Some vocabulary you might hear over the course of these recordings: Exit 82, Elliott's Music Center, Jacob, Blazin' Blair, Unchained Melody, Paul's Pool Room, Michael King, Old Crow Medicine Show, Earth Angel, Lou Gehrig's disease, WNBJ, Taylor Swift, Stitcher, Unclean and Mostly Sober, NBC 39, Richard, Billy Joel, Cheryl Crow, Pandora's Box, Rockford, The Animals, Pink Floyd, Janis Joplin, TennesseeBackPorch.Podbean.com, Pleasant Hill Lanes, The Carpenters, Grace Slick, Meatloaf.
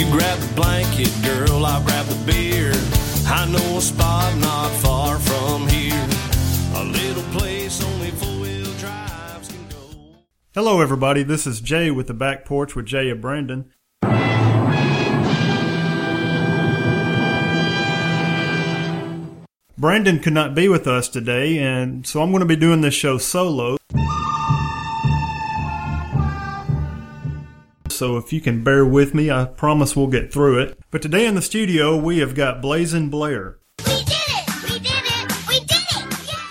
You grab the blanket, girl, I'll grab the beer. I know a spot not far from here, a little place only four-wheel drives can go. Hello, everybody. This is Jay with The Back Porch with Jay and Brandon. Brandon could not be with us today, and so I'm going to be doing this show solo. So if you can bear with me, I promise we'll get through it. But today in the studio, we have got Blazin' Blair. We did it! We did it! We did it! Yeah!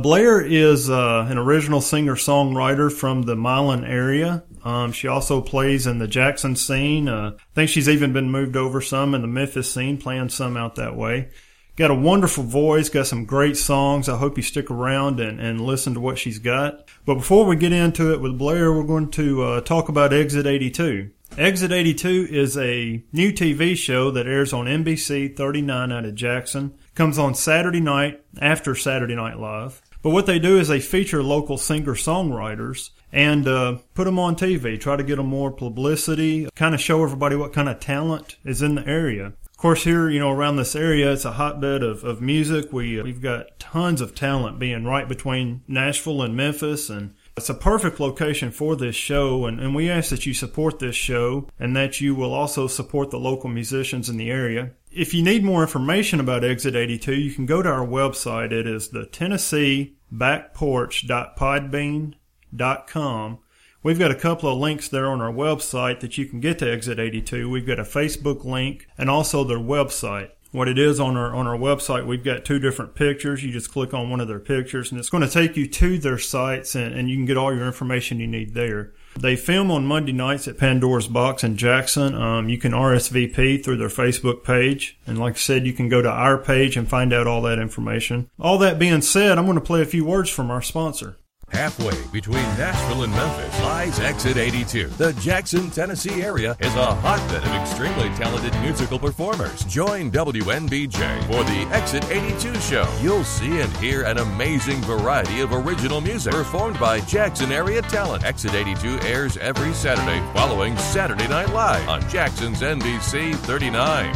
Blair is an original singer-songwriter from the Milan area. She also plays in the Jackson scene. I think she's even been moved over some in the Memphis scene, playing some out that way. Got a wonderful voice, got some great songs. I hope you stick around and listen to what she's got. But before we get into it with Blair, we're going to talk about Exit 82. Exit 82 is a new TV show that airs on NBC 39 out of Jackson. Comes on Saturday night after Saturday Night Live. But what they do is they feature local singer-songwriters and put them on TV, try to get them more publicity, kind of show everybody what kind of talent is in the area. Of course, here, you know, around this area, it's a hotbed of music. We've got tons of talent being right between Nashville and Memphis, and it's a perfect location for this show, and we ask that you support this show and that you will also support the local musicians in the area. If you need more information about Exit 82, you can go to our website. It is the TennesseeBackPorch.Podbean.com. We've got a couple of links there on our website that you can get to Exit 82. We've got a Facebook link and also their website. What it is on our website, we've got two different pictures. You just click on one of their pictures, and it's going to take you to their sites, and you can get all your information you need there. They film on Monday nights at Pandora's Box in Jackson. You can RSVP through their Facebook page. And like I said, you can go to our page and find out all that information. All that being said, I'm going to play a few words from our sponsor. Halfway between Nashville and Memphis lies Exit 82. The Jackson, Tennessee area is a hotbed of extremely talented musical performers. Join WNBJ for the Exit 82 show. You'll see and hear an amazing variety of original music performed by Jackson area talent. Exit 82 airs every Saturday following Saturday Night Live on Jackson's NBC 39.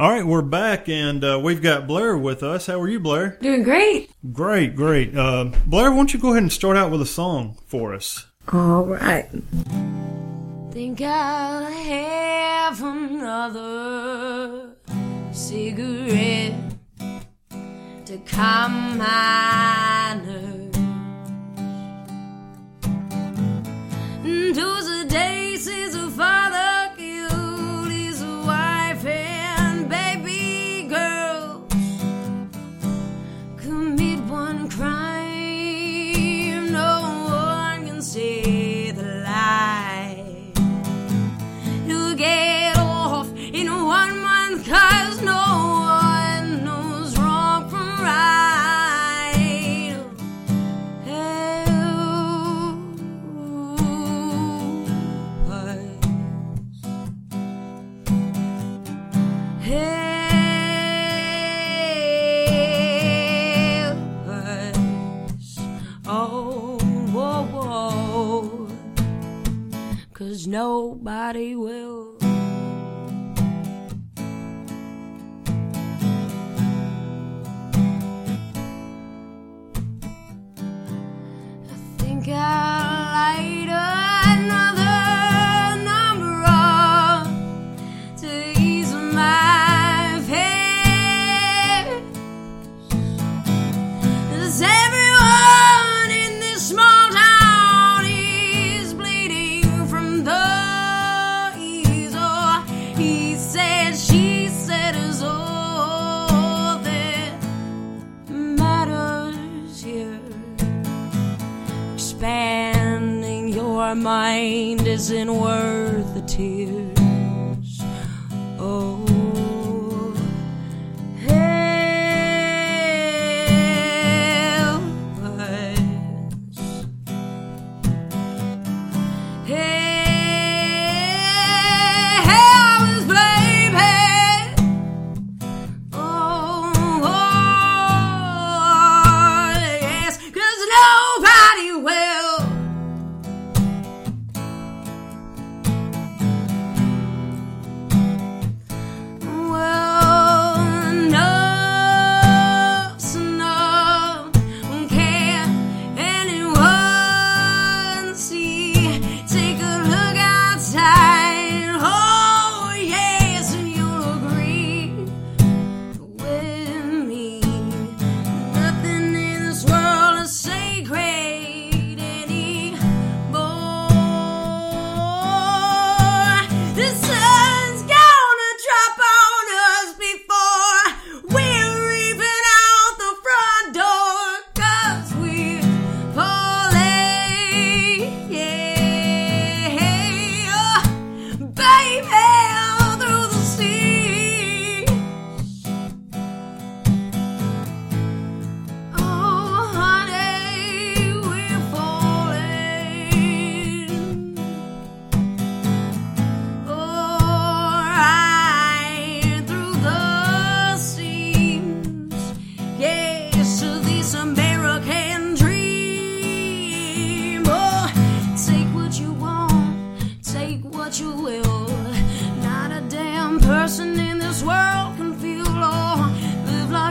All right, we're back, and we've got Blair with us. How are you, Blair? Doing great. Great, great. Blair, why don't you go ahead and start out with a song for us? All right. Think I'll have another cigarette to calm my nerves. Those days is a father. Nobody will. I think I'll light another number up to ease my pain. Does everyone in this small town mind isn't worth the tears? Oh.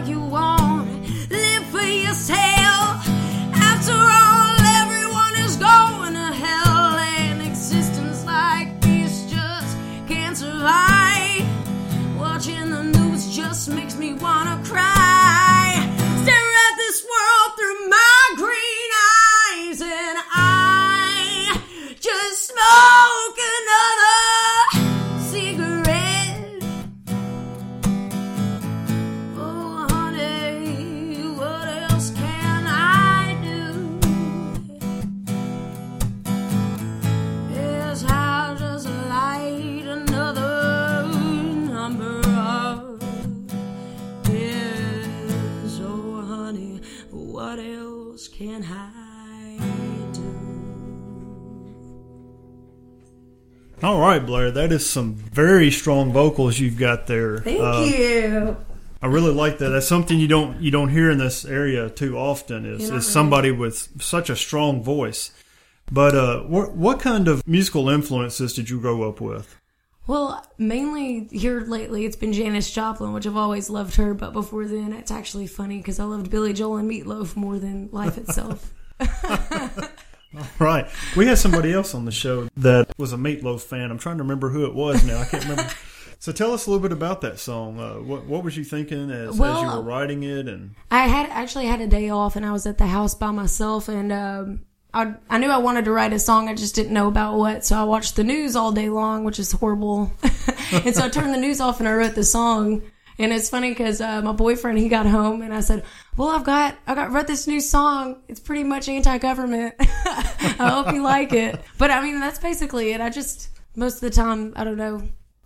you want. Live for yourself. After all, everyone is going to hell. An existence like this just can't survive. Watching the news just makes me want to cry. Stare at this world through my green eyes, and I just smoke another. What else can I do? All right, Blair, that is some very strong vocals you've got there. Thank you. I really like that. That's something you don't hear in this area too often. Is somebody with such a strong voice? But what kind of musical influences did you grow up with? Well, mainly here lately, it's been Janis Joplin, which I've always loved her. But before then, it's actually funny because I loved Billy Joel and Meatloaf more than life itself. All right. We had somebody else on the show that was a Meatloaf fan. I'm trying to remember who it was now. I can't remember. So tell us a little bit about that song. What was you thinking as you were writing it? And I actually had a day off, and I was at the house by myself, and I knew I wanted to write a song. I just didn't know about what. So I watched the news all day long, which is horrible. And so I turned the news off and I wrote the song. And it's funny because my boyfriend, he got home and I said, well, I wrote this new song. It's pretty much anti-government. I hope you like it. But I mean, that's basically it. I just, most of the time, I don't know.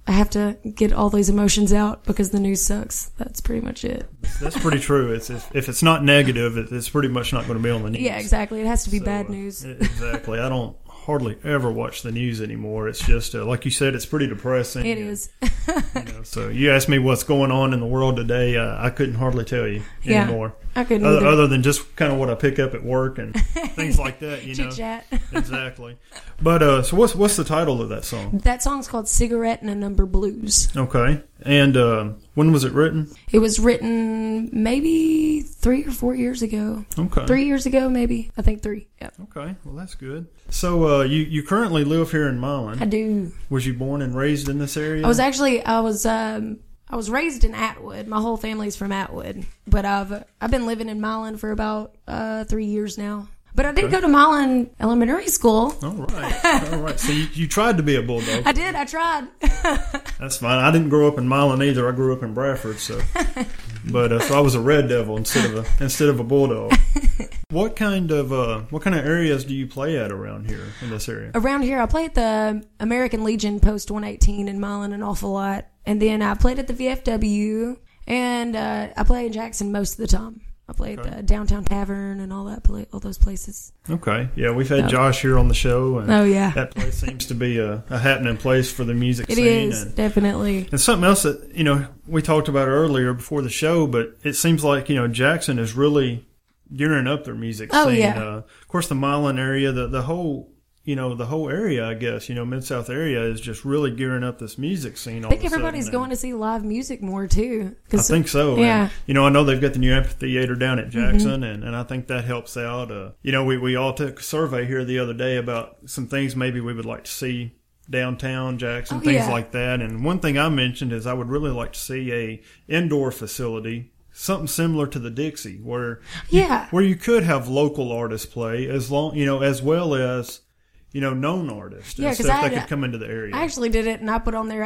I have to get all these emotions out because the news sucks. That's pretty much it. That's pretty true. It's if it's not negative, it's pretty much not going to be on the news. Yeah, exactly. It has to be bad news. Exactly. I don't hardly ever watch the news anymore. It's just, like you said, it's pretty depressing. It is. So you asked me what's going on in the world today, I couldn't hardly tell you anymore. Yeah, I couldn't other than just kind of what I pick up at work and things like that, you know. Chit-chat. Exactly. But so what's the title of that song? That song's called Cigarette and a Number Blues. Okay. And when was it written? It was written maybe 3 or 4 years ago. Okay. 3 years ago, maybe. I think 3. Yeah. Okay. Well, that's good. So you currently live here in Milan. I do. Was you born and raised in this area? I was raised in Atwood. My whole family's from Atwood, but I've been living in Milan for about 3 years now. But I did go to Milan Elementary School. All right. So you tried to be a bulldog. I did. I tried. That's fine. I didn't grow up in Milan either. I grew up in Bradford. So, so I was a Red Devil instead of a bulldog. What kind of areas do you play at around here in this area? Around here, I play at the American Legion Post 118 in Milan an awful lot, and then I played at the VFW, and I play in Jackson most of the time. I played at the Downtown Tavern and all those places. Okay. Yeah, we've had Josh here on the show. And that place seems to be a happening place for the music scene. It is, definitely. And something else that, we talked about earlier before the show, but it seems like, Jackson is really gearing up their music scene. Yeah. Of course, the Milan area, the whole area, I guess, Mid-South area is just really gearing up this music scene. I think everybody's going to see live music more, too. I think so. Yeah. And, I know they've got the new amphitheater down at Jackson, mm-hmm. and I think that helps out. We all took a survey here the other day about some things maybe we would like to see downtown Jackson, things like that. And one thing I mentioned is I would really like to see a indoor facility, something similar to the Dixie, where you could have local artists play as well as known artists and stuff that could come into the area. I actually did it, and I put on there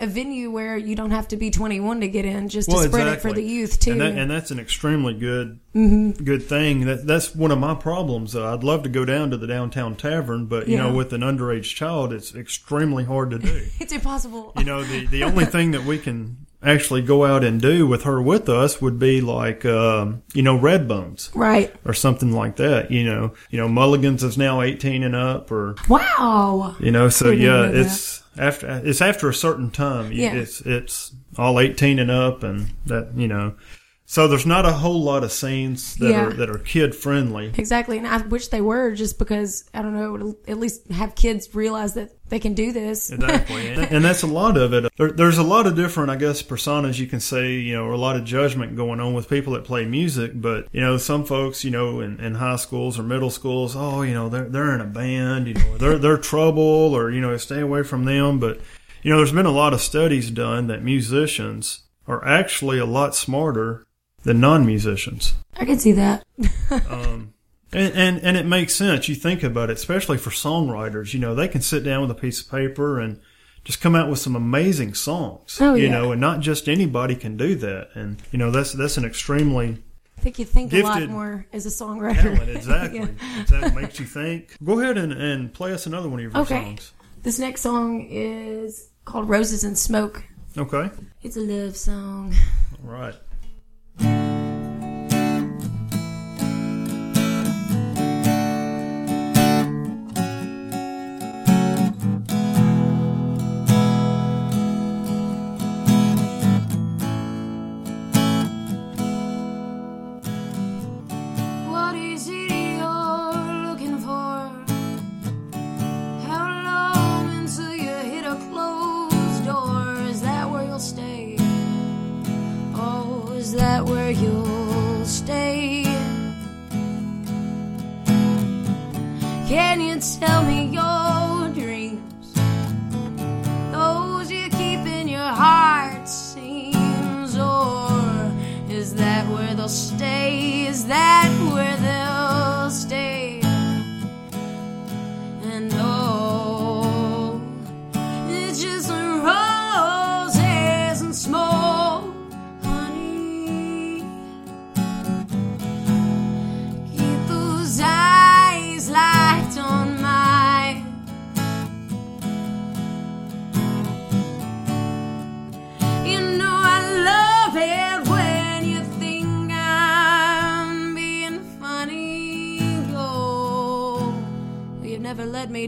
a venue where you don't have to be 21 to get in, just to spread it for the youth, too. And that's an extremely good good thing. That's one of my problems. I'd love to go down to the Downtown Tavern, but, with an underage child, it's extremely hard to do. It's impossible. The only thing that we can actually go out and do with her with us would be like, Red Bones. Right. Or something like that, Mulligan's is now 18 and up or. Wow. It's after a certain time. It's all 18 and up and that, So there's not a whole lot of scenes that are kid friendly. Exactly, and I wish they were, just because, I don't know, at least have kids realize that they can do this. Exactly, and that's a lot of it. There's a lot of different, I guess, personas you can say, you know, or a lot of judgment going on with people that play music. But, you know, some folks, you know, in high schools or middle schools, oh, you know, they're in a band, you know, they're trouble, or, you know, stay away from them. But, you know, there's been a lot of studies done that musicians are actually a lot smarter than non-musicians. I can see that. and it makes sense. You think about it, especially for songwriters. You know, they can sit down with a piece of paper and just come out with some amazing songs. Oh, you know, and not just anybody can do that. And, you know, that's an extremely... I think you think a lot more as a songwriter. Talent, exactly. Exactly. Makes you think. Go ahead and play us another one of your songs. This next song is called Roses and Smoke. Okay. It's a love song. All right.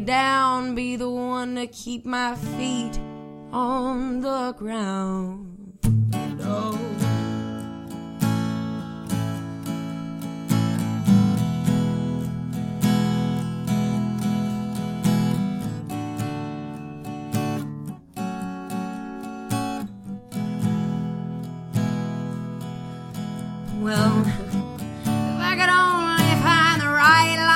Down, be the one to keep my feet on the ground. Oh. Well, if I could only find the right line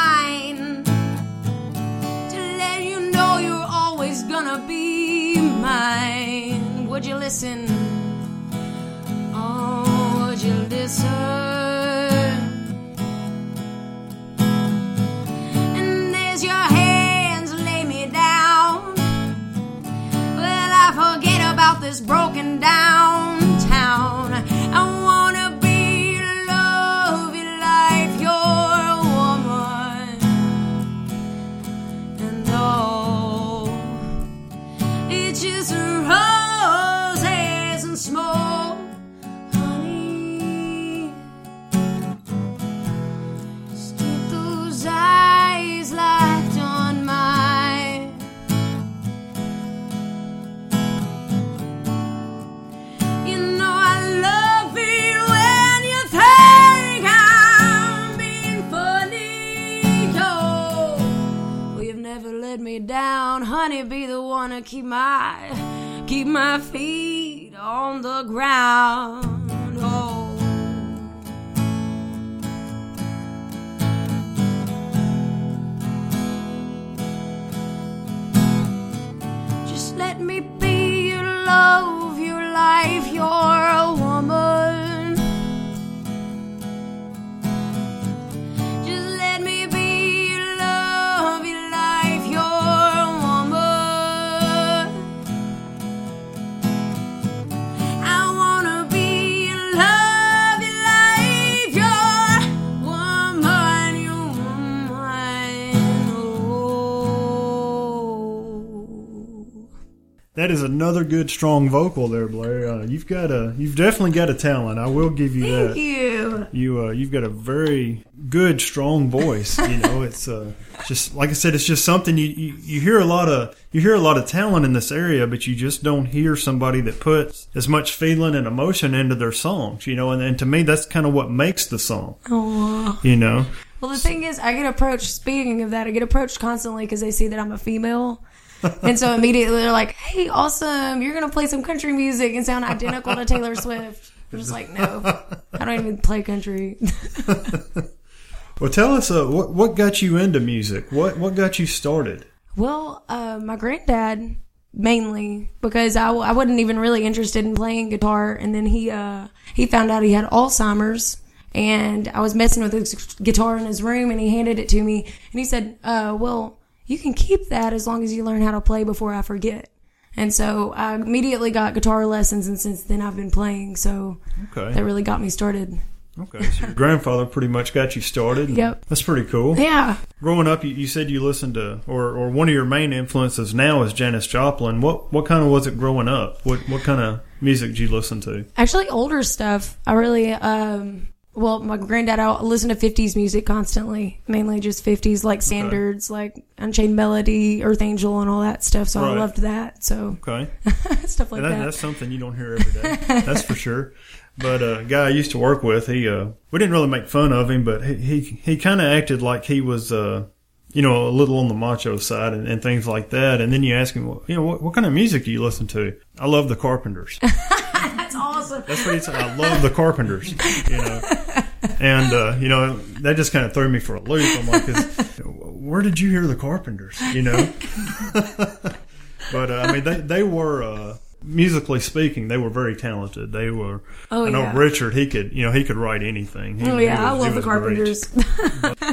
gonna be mine, would you listen? Oh, would you listen? And as your hands lay me down, well, I forget about this broken down town. I wanna be loved like your woman. And oh, just roses and smoke, honey. Just keep those eyes locked on mine. You know I love it when you think I'm being funny. Oh, well, you've never let me down, honey. Be the one to keep my feet on the ground. Oh. Just let me be your love, your life, your woman. Just let me be your love, your life, your woman. I wanna be That is another good strong vocal there, Blair. You've definitely got a talent. I will give you that. Thank you. You've got a very good strong voice. You know, it's just like I said, it's just something you hear a lot of. You hear a lot of talent in this area, but you just don't hear somebody that puts as much feeling and emotion into their songs. You know, and to me, that's kind of what makes the song. Oh. You know. Well, the thing is, I get approached, speaking of that, I get approached constantly because they see that I'm a female. And so immediately they're like, hey, awesome, you're going to play some country music and sound identical to Taylor Swift. I'm just like, no, I don't even play country. Well, tell us, what got you into music? What got you started? Well, my granddad, mainly, because I wasn't even really interested in playing guitar. And then he found out he had Alzheimer's. And I was messing with his guitar in his room, and he handed it to me. And he said, well, you can keep that as long as you learn how to play before I forget. And so I immediately got guitar lessons, and since then I've been playing. So okay. That really got me started. Okay, so your grandfather pretty much got you started. Yep. That's pretty cool. Yeah. Growing up, you said you listened to, or one of your main influences now is Janis Joplin. What kind of was it growing up? What kind of music did you listen to? Actually, older stuff. I really... Well, my granddad, I listen to 50s music constantly, mainly just 50s, like standards, like Unchained Melody, Earth Angel, and all that stuff. So I loved that. So stuff like that. That's something you don't hear every day. That's for sure. But a guy I used to work with, we didn't really make fun of him, but he kind of acted like he was, a little on the macho side and things like that. And then you ask him, what kind of music do you listen to? I love the Carpenters. That's awesome. That's what he said. I love the Carpenters. And, that just kind of threw me for a loop. I'm like, where did you hear the Carpenters? But, they were, musically speaking, they were very talented. They were, Richard, he could write anything. I love the Carpenters.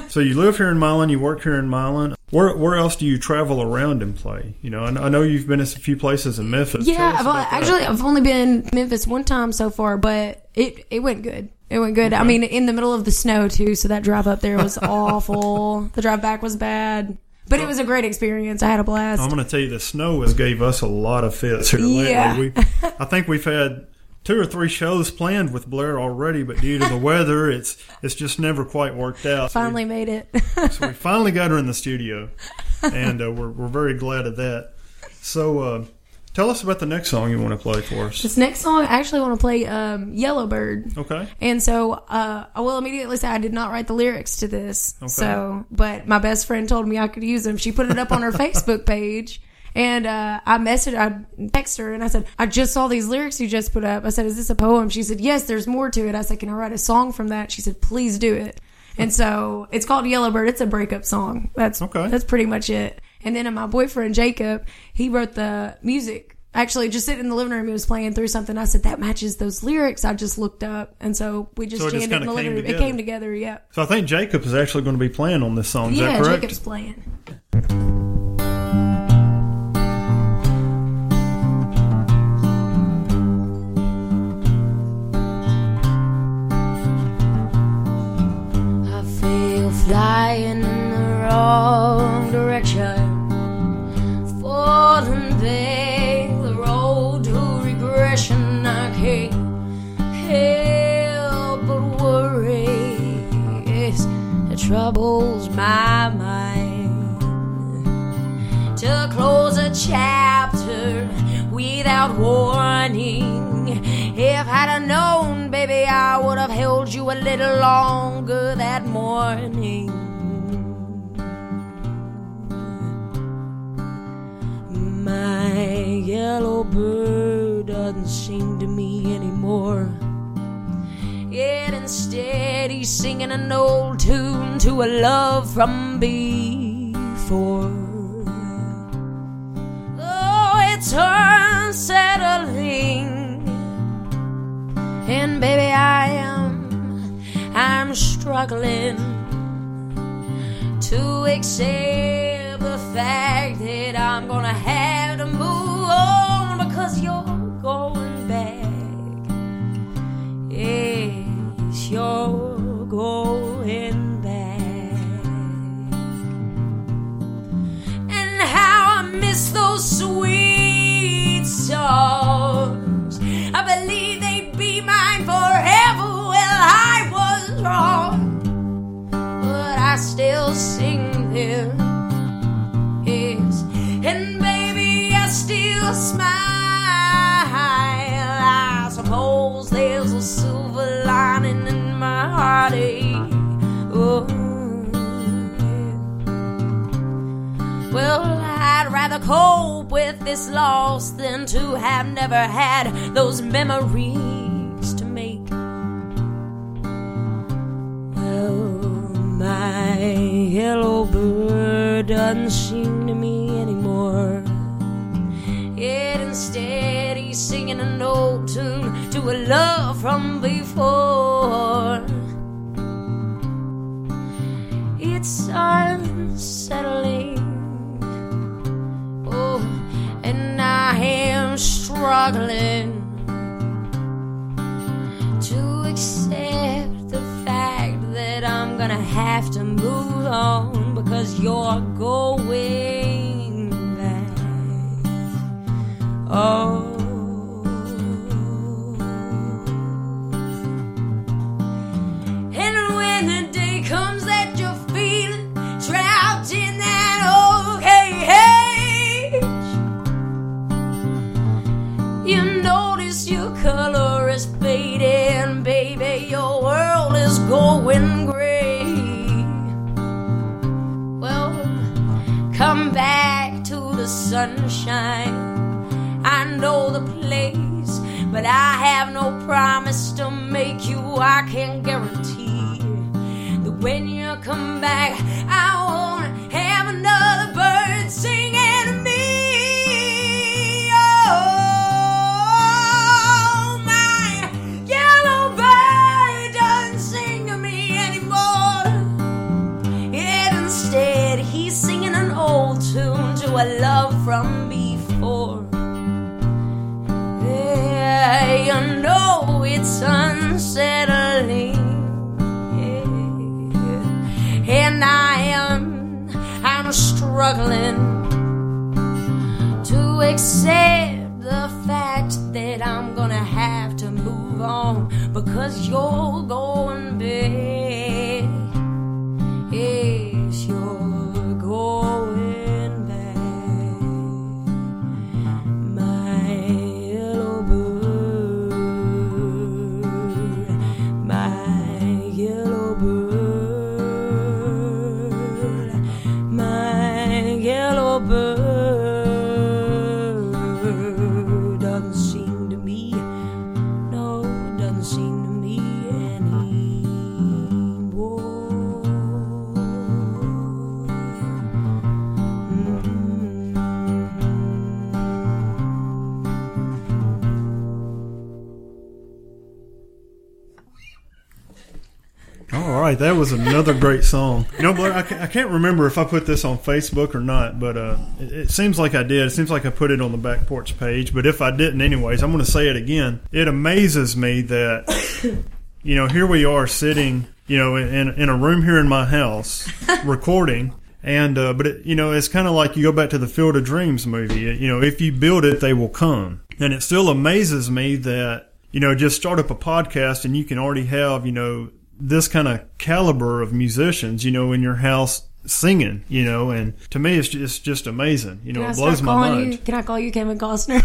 So you live here in Milan, you work here in Milan. Where else do you travel around and play? I know you've been in a few places in Memphis. Yeah, I've only been Memphis one time so far, but it went good. It went good. Okay. I mean, in the middle of the snow, too, so that drive up there was awful. The drive back was bad. But it was a great experience. I had a blast. I'm going to tell you, the snow has gave us a lot of fits here lately. I think we've had 2 or 3 shows planned with Blair already, but due to the weather, it's just never quite worked out. Finally made it. So we finally got her in the studio, and we're very glad of that. So... tell us about the next song you want to play for us. This next song, I actually want to play Yellowbird. Okay. And so I will immediately say I did not write the lyrics to this. Okay. So, but my best friend told me I could use them. She put it up on her Facebook page. And I texted her, and I said, I just saw these lyrics you just put up. I said, is this a poem? She said, yes, there's more to it. I said, can I write a song from that? She said, please do it. And so it's called Yellowbird. It's a breakup song. That's pretty much it. And then my boyfriend, Jacob, he wrote the music. Actually, just sitting in the living room, he was playing through something. I said, that matches those lyrics I just looked up. And so we just jammed it in the living room. It came together, yeah. So I think Jacob is actually going to be playing on this song. Is that correct? Yeah, Jacob's playing. Flying in the wrong direction, falling back the road to regression. I can't help but worry, yes, it troubles my mind. To close a chapter without warning, if I'd have known, baby, I would have held you a little longer that morning. My yellow bird doesn't sing to me anymore, yet instead he's singing an old tune to a love from before. It's unsettling, and baby, I'm struggling to accept the fact that I'm gonna have to move on because you're going back. Yes, you're going back, and how I miss those sweet cope with this loss than to have never had those memories to make. Oh, my yellow bird doesn't sing to me anymore. Yet instead he's singing an old tune to a love from before. It's unsettling, oh, and I am struggling to accept the fact that I'm gonna have to move on because you're going. Oh, and when the day comes that you're feeling trapped in that old cage, you notice your color is fading, baby, your world is going gray. Well, come back to the sunshine. I know the place, but I have no promise to make you. I can't guarantee that when you come back, I won't have another bird singing to me. Oh, my yellow bird doesn't sing to me anymore. Yet instead, he's singing an old tune to a love from before. You know it's unsettling, yeah. And I'm struggling to accept the fact that I'm gonna have to move on because you're going back. Yes, you're going back, my. That was another great song. You know, Blair, I can't remember if I put this on Facebook or not, but it seems like I did. It seems like I put it on the Back Porch page, but if I didn't anyways, I'm going to say it again. It amazes me that, you know, here we are sitting, you know, in a room here in my house recording, and but, it, you know, it's kind of like you go back to the Field of Dreams movie. You know, if you build it, they will come. And it still amazes me that, you know, just start up a podcast and you can already have, you know, this kind of caliber of musicians, you know, in your house singing, you know, and to me it's just amazing. You know, it blows my mind. Can I call you Kevin Costner?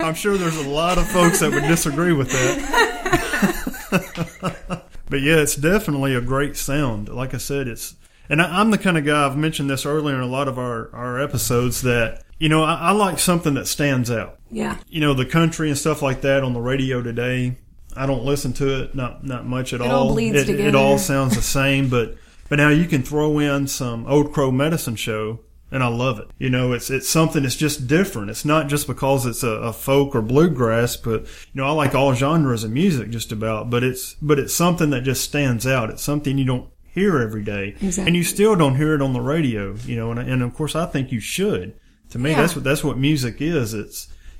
I'm sure there's a lot of folks that would disagree with that. But yeah, it's definitely a great sound. Like I said, it's, and I'm the kind of guy, I've mentioned this earlier in a lot of our episodes, that, you know, I like something that stands out. Yeah. You know, the country and stuff like that on the radio today, I don't listen to it, not much at all. It all sounds the same, but now you can throw in some Old Crow Medicine Show, and I love it. You know, it's something that's just different. It's not just because it's a folk or bluegrass, but you know, I like all genres of music just about. But it's something that just stands out. It's something you don't hear every day, exactly. And you still don't hear it on the radio. You know, and of course I think you should. To me, yeah. That's what music is.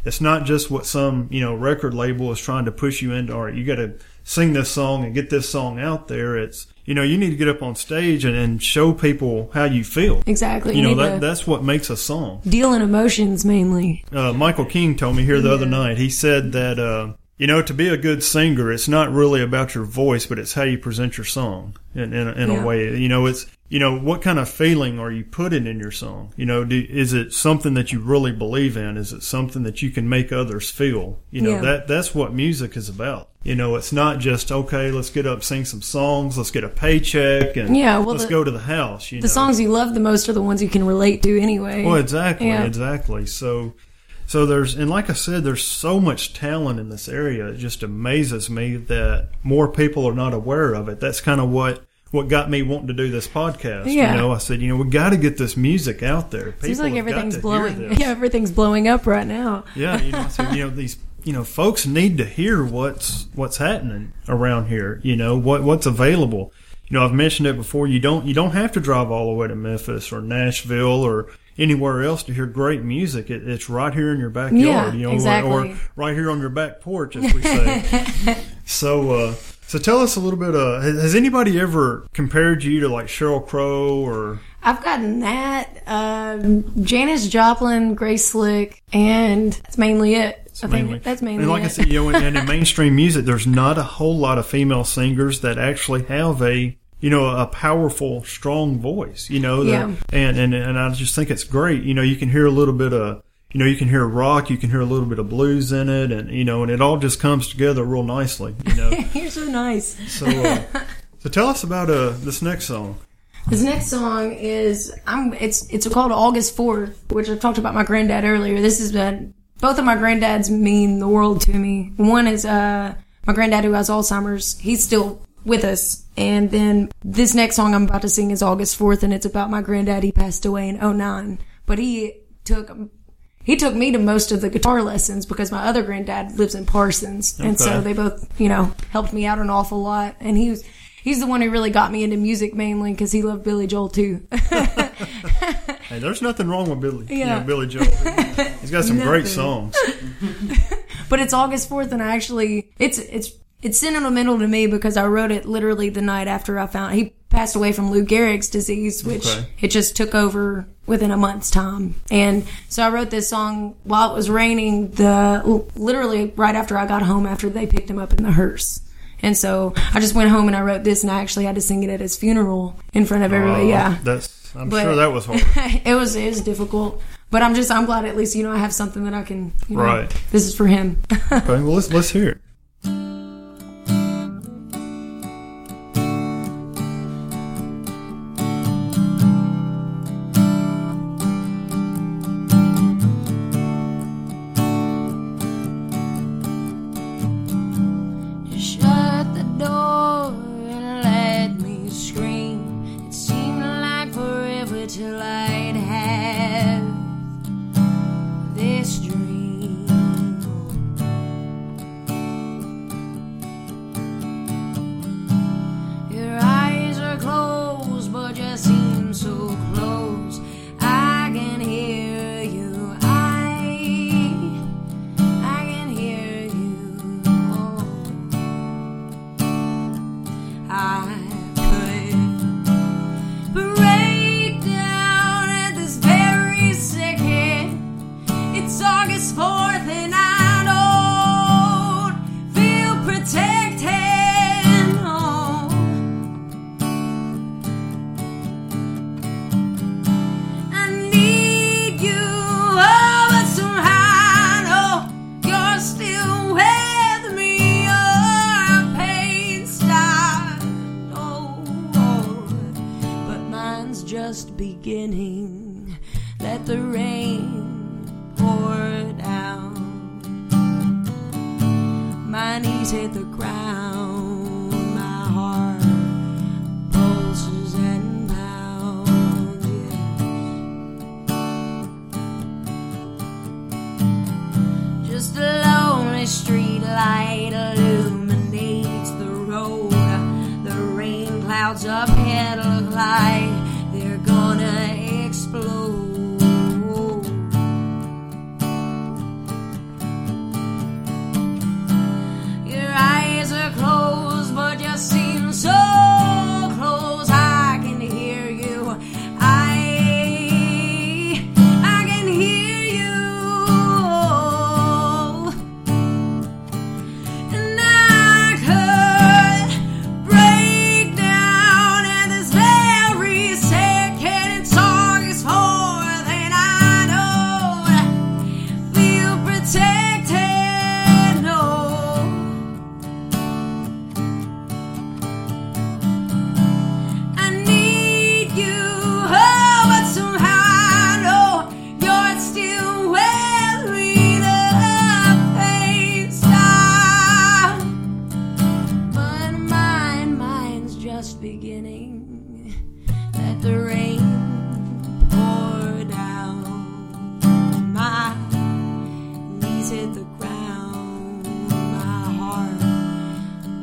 It's not just what some, you know, record label is trying to push you into. All right, you got to sing this song and get this song out there. It's, you know, you need to get up on stage and show people how you feel. Exactly. You know, that's what makes a song. Deal in emotions mainly. Michael King told me here the other night. He said that You know, to be a good singer, it's not really about your voice, but it's how you present your song in a way. You know, it's, you know, what kind of feeling are you putting in your song? You know, is it something that you really believe in? Is it something that you can make others feel? You know, that's what music is about. You know, it's not just, okay, let's get up, sing some songs, let's get a paycheck, and let's go to the house. You know? The songs you love the most are the ones you can relate to anyway. Well, exactly. So there's, and like I said, there's so much talent in this area. It just amazes me that more people are not aware of it. That's kind of what got me wanting to do this podcast. Yeah. You know, I said, you know, we got to get this music out there. People seems like everything's blowing. Yeah, everything's blowing up right now. Yeah, you know, so, you know, these, you know, folks need to hear what's happening around here. You know, what's available. You know, I've mentioned it before. You don't have to drive all the way to Memphis or Nashville or anywhere else to hear great music. It's right here in your backyard, exactly. or right here on your back porch, as we say. So tell us a little bit. Has anybody ever compared you to like Cheryl Crow or? I've gotten that Janis Joplin, Grace Slick, and that's mainly it. I think that's mainly it. I said, you know, and in mainstream music, there's not a whole lot of female singers that actually have a powerful, strong voice, you know, and I just think it's great. You know, you can hear a little bit of, you know, you can hear rock, you can hear a little bit of blues in it, and, you know, and it all just comes together real nicely, you know. You're so nice. So tell us about this next song. This next song is, it's called August 4th, which I talked about my granddad earlier. This is, both of my granddads mean the world to me. One is, my granddad who has Alzheimer's. He's still with us. And then this next song I'm about to sing is August 4th, and it's about my granddad. He passed away in 2009, but he took me to most of the guitar lessons because my other granddad lives in Parsons. Okay. And so they both, you know, helped me out an awful lot. And he's the one who really got me into music mainly because he loved Billy Joel too. Hey, there's nothing wrong with Billy. Yeah. You know, Billy Joel. He's got some great songs. But it's August 4th, and I actually, it's sentimental to me because I wrote it literally the night after I found he passed away from Lou Gehrig's disease, which it just took over within a month's time. And so I wrote this song while it was raining, literally right after I got home after they picked him up in the hearse. And so I just went home and I wrote this, and I actually had to sing it at his funeral in front of everybody. I'm sure that was hard. It was difficult. But I'm glad at least, you know, I have something that I can, you know, right. This is for him. Okay, well, let's hear it. Your eyes are closed. just beginning that the rain poured down. My knees hit the ground, my heart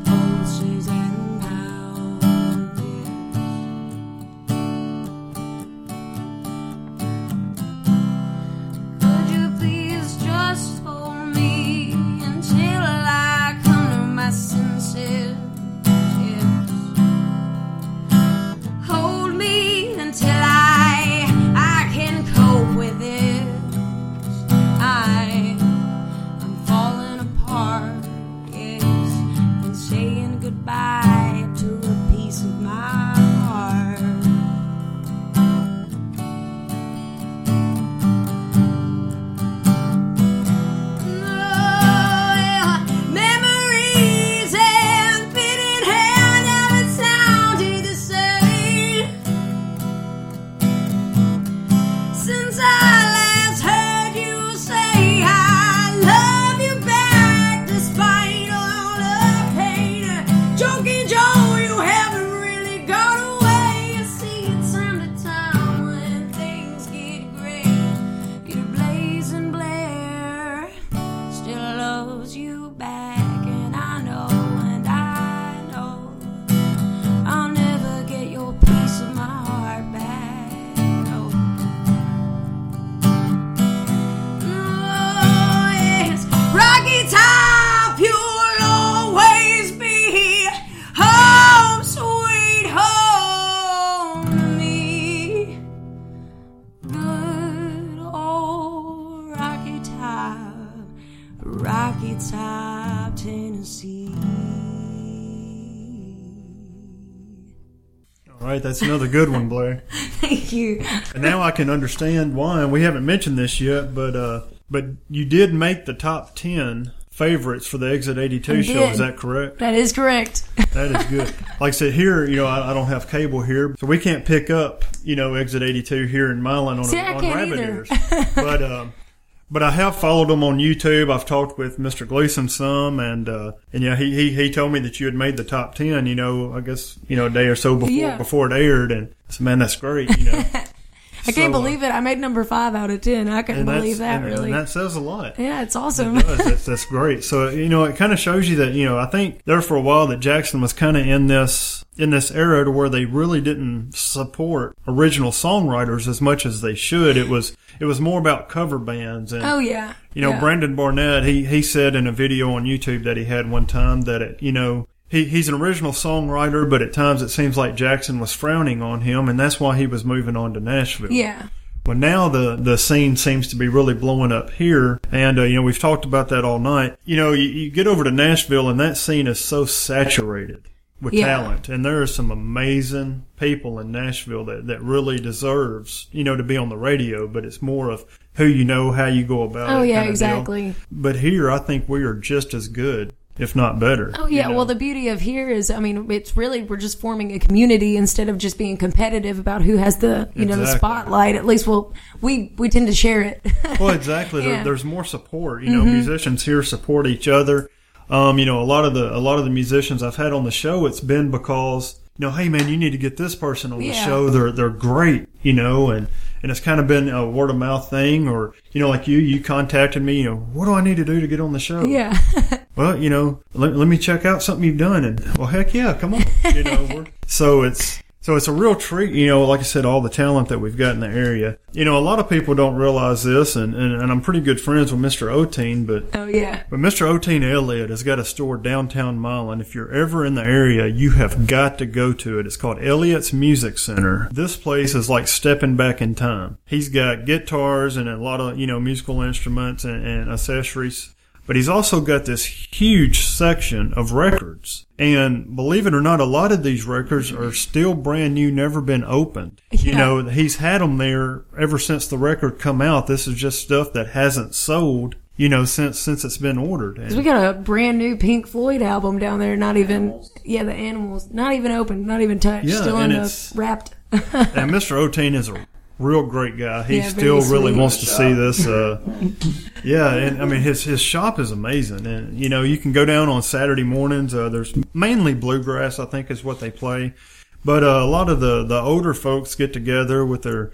pulses and pounds. Could you please just hold me until I come to my senses? That's another good one, Blair. Thank you. And now I can understand why. And we haven't mentioned this yet, but you did make the top 10 favorites for the Exit 82 show. Is that correct? That is correct. That is good. Like I said, here, you know, I don't have cable here, so we can't pick up, you know, Exit 82 here in Milan on rabbit ears. But I have followed them on YouTube. I've talked with Mr. Gleason some, and yeah, he told me that you had made the top 10. You know, I guess a day or so before it aired, and I said, man, that's great. You know, I can't believe it. I made number 5 out of 10. I couldn't believe that. Really, and that says a lot. Yeah, it's awesome. It does. That's great. So it kind of shows you that I think there for a while that Jackson was kind of in this era to where they really didn't support original songwriters as much as they should. It was more about cover bands. And, Brandon Barnett, he said in a video on YouTube that he had one time that, he's an original songwriter, but at times it seems like Jackson was frowning on him, and that's why he was moving on to Nashville. Yeah. Well, now the scene seems to be really blowing up here, and, we've talked about that all night. You get over to Nashville, and that scene is so saturated with talent, and there are some amazing people in Nashville that really deserves, to be on the radio, but it's more of who you know, how you go about it. Oh, yeah, exactly. Deal. But here, I think we are just as good, if not better. Oh, yeah. Well, the beauty of here is, it's really, we're just forming a community instead of just being competitive about who has the, the spotlight. At least we tend to share it. Well, exactly. Yeah. There's more support. Musicians here support each other. A lot of the musicians I've had on the show, it's been because, hey man, you need to get this person on the show. They're great, and it's kind of been a word of mouth thing, or, like you contacted me, what do I need to do to get on the show? Yeah. Well, let me check out something you've done, and well, heck yeah, come on. So it's a real treat, like I said, all the talent that we've got in the area. A lot of people don't realize this, and I'm pretty good friends with Mr. Otine, but Mr. Otine Elliott has got a store downtown Milan. If you're ever in the area, you have got to go to it. It's called Elliott's Music Center. This place is like stepping back in time. He's got guitars and a lot of, musical instruments and accessories. But he's also got this huge section of records. And believe it or not, a lot of these records are still brand new, never been opened. Yeah. He's had them there ever since the record come out. This is just stuff that hasn't sold, since it's been ordered. And we got a brand new Pink Floyd album down there, The Animals, not even opened, not even touched, still in the wrapped. And Mr. Otine is a real great guy. He still really wants to see this. Yeah, and I mean his shop is amazing, and you know you can go down on Saturday mornings. There's mainly bluegrass, I think, is what they play, but a lot of the older folks get together with their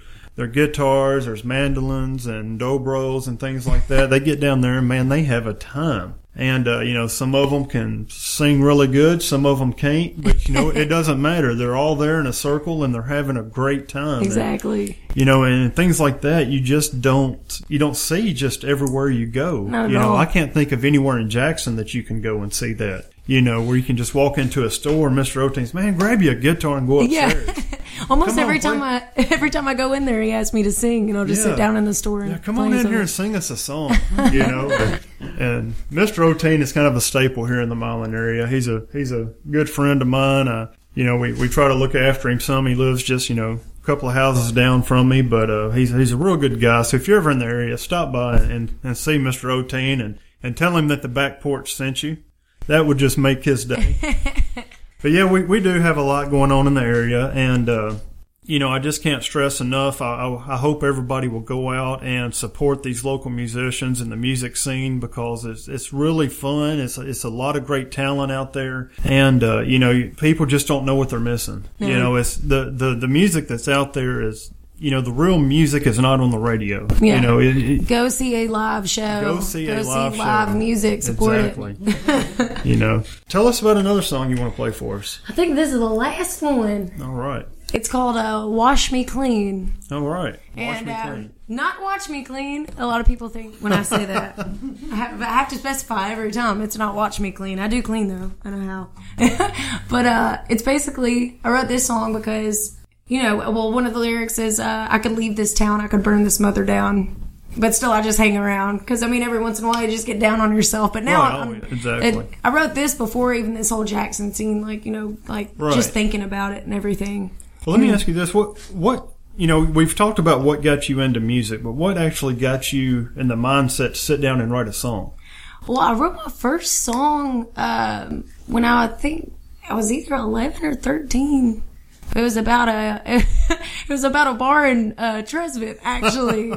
guitars. There's mandolins and dobros and things like that. They get down there and man, they have a time. And, you know, some of them can sing really good. Some of them can't. But, you know, it doesn't matter. They're all there in a circle and they're having a great time. Exactly. And, you know, and things like that, you just don't see just everywhere you go. Not you know, all. I can't think of anywhere in Jackson that you can go and see that. You know, where you can just walk into a store and Mr. O'Teen's, man, grab you a guitar and go upstairs. Yeah. Almost every time I go in there, he asks me to sing, and I'll just sit down in the store. And come on in here and sing us a song, you know. And Mr. O'Teen is kind of a staple here in the Milan area. He's a good friend of mine. You know, we try to look after him some. He lives just, you know, a couple of houses down from me, but he's a real good guy. So if you're ever in the area, stop by and see Mr. O'Teen and tell him that the back porch sent you. That would just make his day. But, yeah, we do have a lot going on in the area, and, you know, I just can't stress enough. I hope everybody will go out and support these local musicians in the music scene because it's really fun. It's a lot of great talent out there, and, you know, people just don't know what they're missing. No. You know, it's the music that's out there is, you know, the real music is not on the radio. Yeah. You know, go see a live show. Go see a live show. Live music. Support it. You know, tell us about another song you want to play for us. I think this is the last one. All right. It's called Wash Me Clean. All right. Wash Me Clean. Not Watch Me Clean. A lot of people think when I say that. I have to specify every time. It's not Watch Me Clean. I do clean, though. I know how. But it's basically, I wrote this song because, you know, well, one of the lyrics is, I could leave this town. I could burn this mother down. But still, I just hang around. Because, I mean, every once in a while, you just get down on yourself. But now, right, I wrote this before even this whole Jackson scene, like, you know, like right. Just thinking about it and everything. Well, let me ask you this. What, you know, we've talked about what got you into music, but what actually got you in the mindset to sit down and write a song? Well, I wrote my first song when I think I was either 11 or 13. It was about a bar in Tresvant, actually.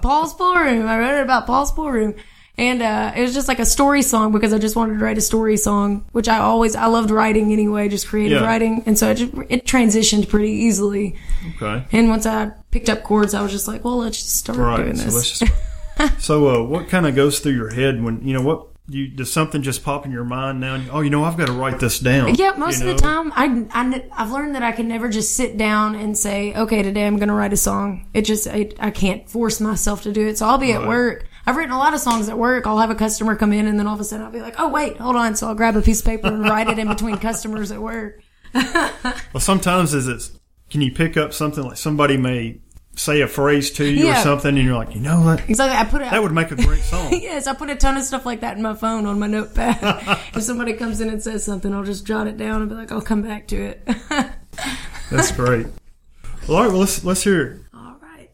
Paul's Pool Room. I wrote it about Paul's Pool Room, and it was just like a story song because I just wanted to write a story song, which I loved writing anyway, just creative writing, and so it transitioned pretty easily. Okay. And once I picked up chords, I was just like, well, let's just start doing this. So, what kind of goes through your head when you know what? Does something just pop in your mind now? And, oh, you know, I've got to write this down. Yeah, most of the time, I've learned that I can never just sit down and say, okay, today I'm going to write a song. I can't force myself to do it. So I'll be at work. I've written a lot of songs at work. I'll have a customer come in, and then all of a sudden I'll be like, oh, wait, hold on. So I'll grab a piece of paper and write it in between customers at work. Well, sometimes can you pick up something like somebody may say a phrase to you or something, and you're like, you know what? Exactly. That would make a great song. Yes, I put a ton of stuff like that in my phone on my notepad. If somebody comes in and says something, I'll just jot it down and be like, I'll come back to it. That's great. Well, all right, well, let's hear it. All right.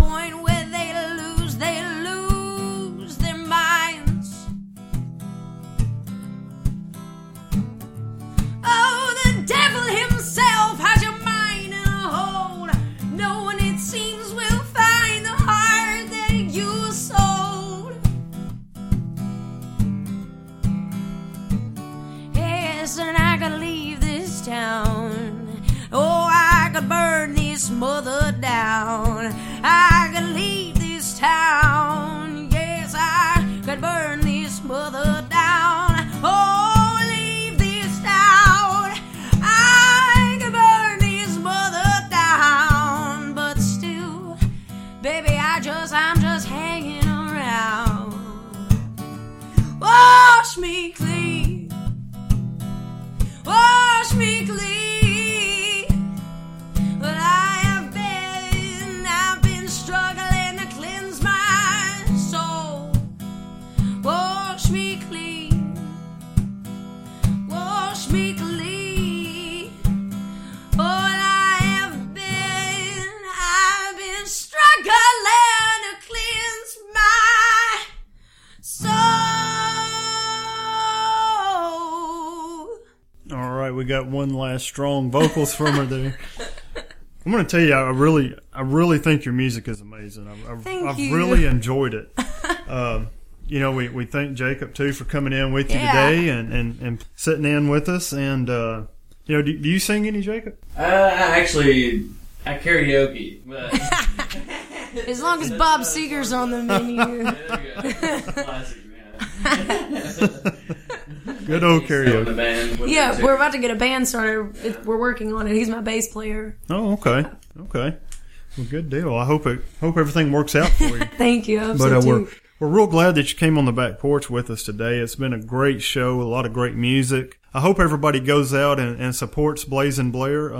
Point where they lose their minds. Baby, I'm just hanging around. Wash me clean. Wash me clean. But I've been struggling to cleanse my soul. Wash me clean. Wash me clean. But I've been struggling to cleanse my soul. All right, we got one last strong vocals from her there. I'm going to tell you, I really think your music is amazing. Thank you. Really enjoyed it. You know, we thank Jacob too for coming in with you today and sitting in with us. And you know, do you sing any, Jacob? I karaoke, but as long as Bob Seger's on the menu. There we go. Classic, man. Good old karaoke. Yeah, we're about to get a band started. We're working on it. He's my bass player. Oh, okay. Okay. Well, good deal. I hope everything works out for you. Thank you. We're real glad that you came on the back porch with us today. It's been a great show, a lot of great music. I hope everybody goes out and supports Blazin' Blair.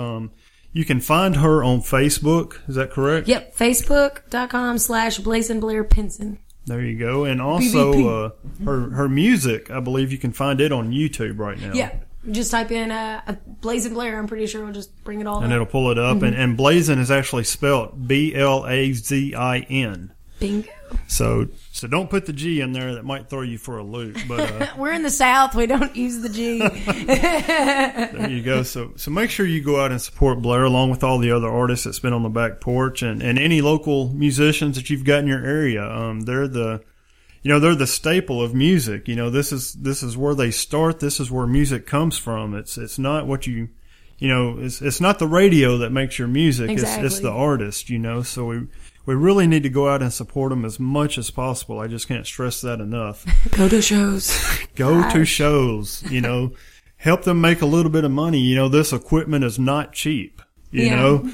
You can find her on Facebook. Is that correct? Yep. Facebook.com/BlazinBlairPenson. There you go. And also her music, I believe you can find it on YouTube right now. Yeah. Just type in Blazin' Blair. I'm pretty sure it'll just bring it all up. And it'll pull it up. Mm-hmm. And Blazin' is actually spelled Blazin. Bingo. So don't put the G in there. That might throw you for a loop. But we're in the South. We don't use the G. There you go. So make sure you go out and support Blair along with all the other artists that's been on the back porch and any local musicians that you've got in your area. They're the staple of music. You know, this is where they start. This is where music comes from. It's not what you. You know, it's not the radio that makes your music. Exactly. It's the artist, you know. So we really need to go out and support them as much as possible. I just can't stress that enough. Go to shows. You know. Help them make a little bit of money. You know, this equipment is not cheap, you know.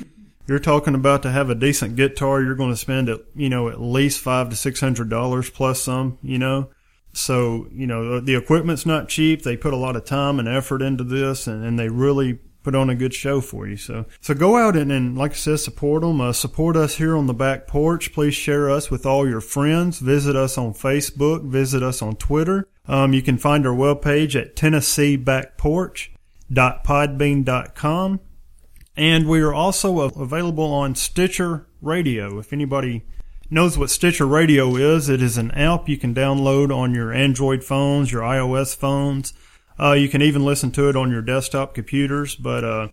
You're talking about to have a decent guitar, you're going to spend, at least $500 to $600 plus some, you know. So, you know, the equipment's not cheap. They put a lot of time and effort into this, and they really put on a good show for you. So go out and like I said, support them. Support us here on the back porch. Please share us with all your friends. Visit us on Facebook. Visit us on Twitter. You can find our webpage at TennesseeBackPorch.Podbean.com. And we are also available on Stitcher Radio. If anybody knows what Stitcher Radio is, it is an app you can download on your Android phones, your iOS phones. You can even listen to it on your desktop computers, but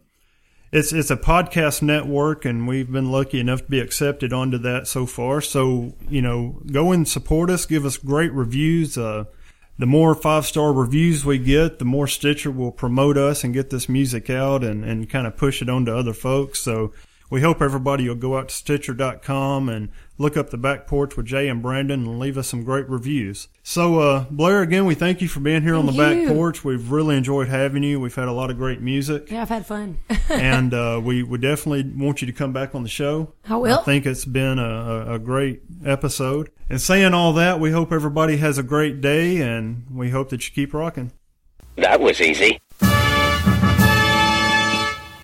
it's a podcast network, and we've been lucky enough to be accepted onto that so far. So, you know, go and support us. Give us great reviews. The more 5-star reviews we get, the more Stitcher will promote us and get this music out and kind of push it on to other folks. So we hope everybody will go out to Stitcher.com and look up The Back Porch with Jay and Brandon and leave us some great reviews. So, Blair, again, we thank you for being here on The Back Porch. We've really enjoyed having you. We've had a lot of great music. Yeah, I've had fun. And we definitely want you to come back on the show. I will. I think it's been a great episode. And saying all that, we hope everybody has a great day, and we hope that you keep rocking. That was easy.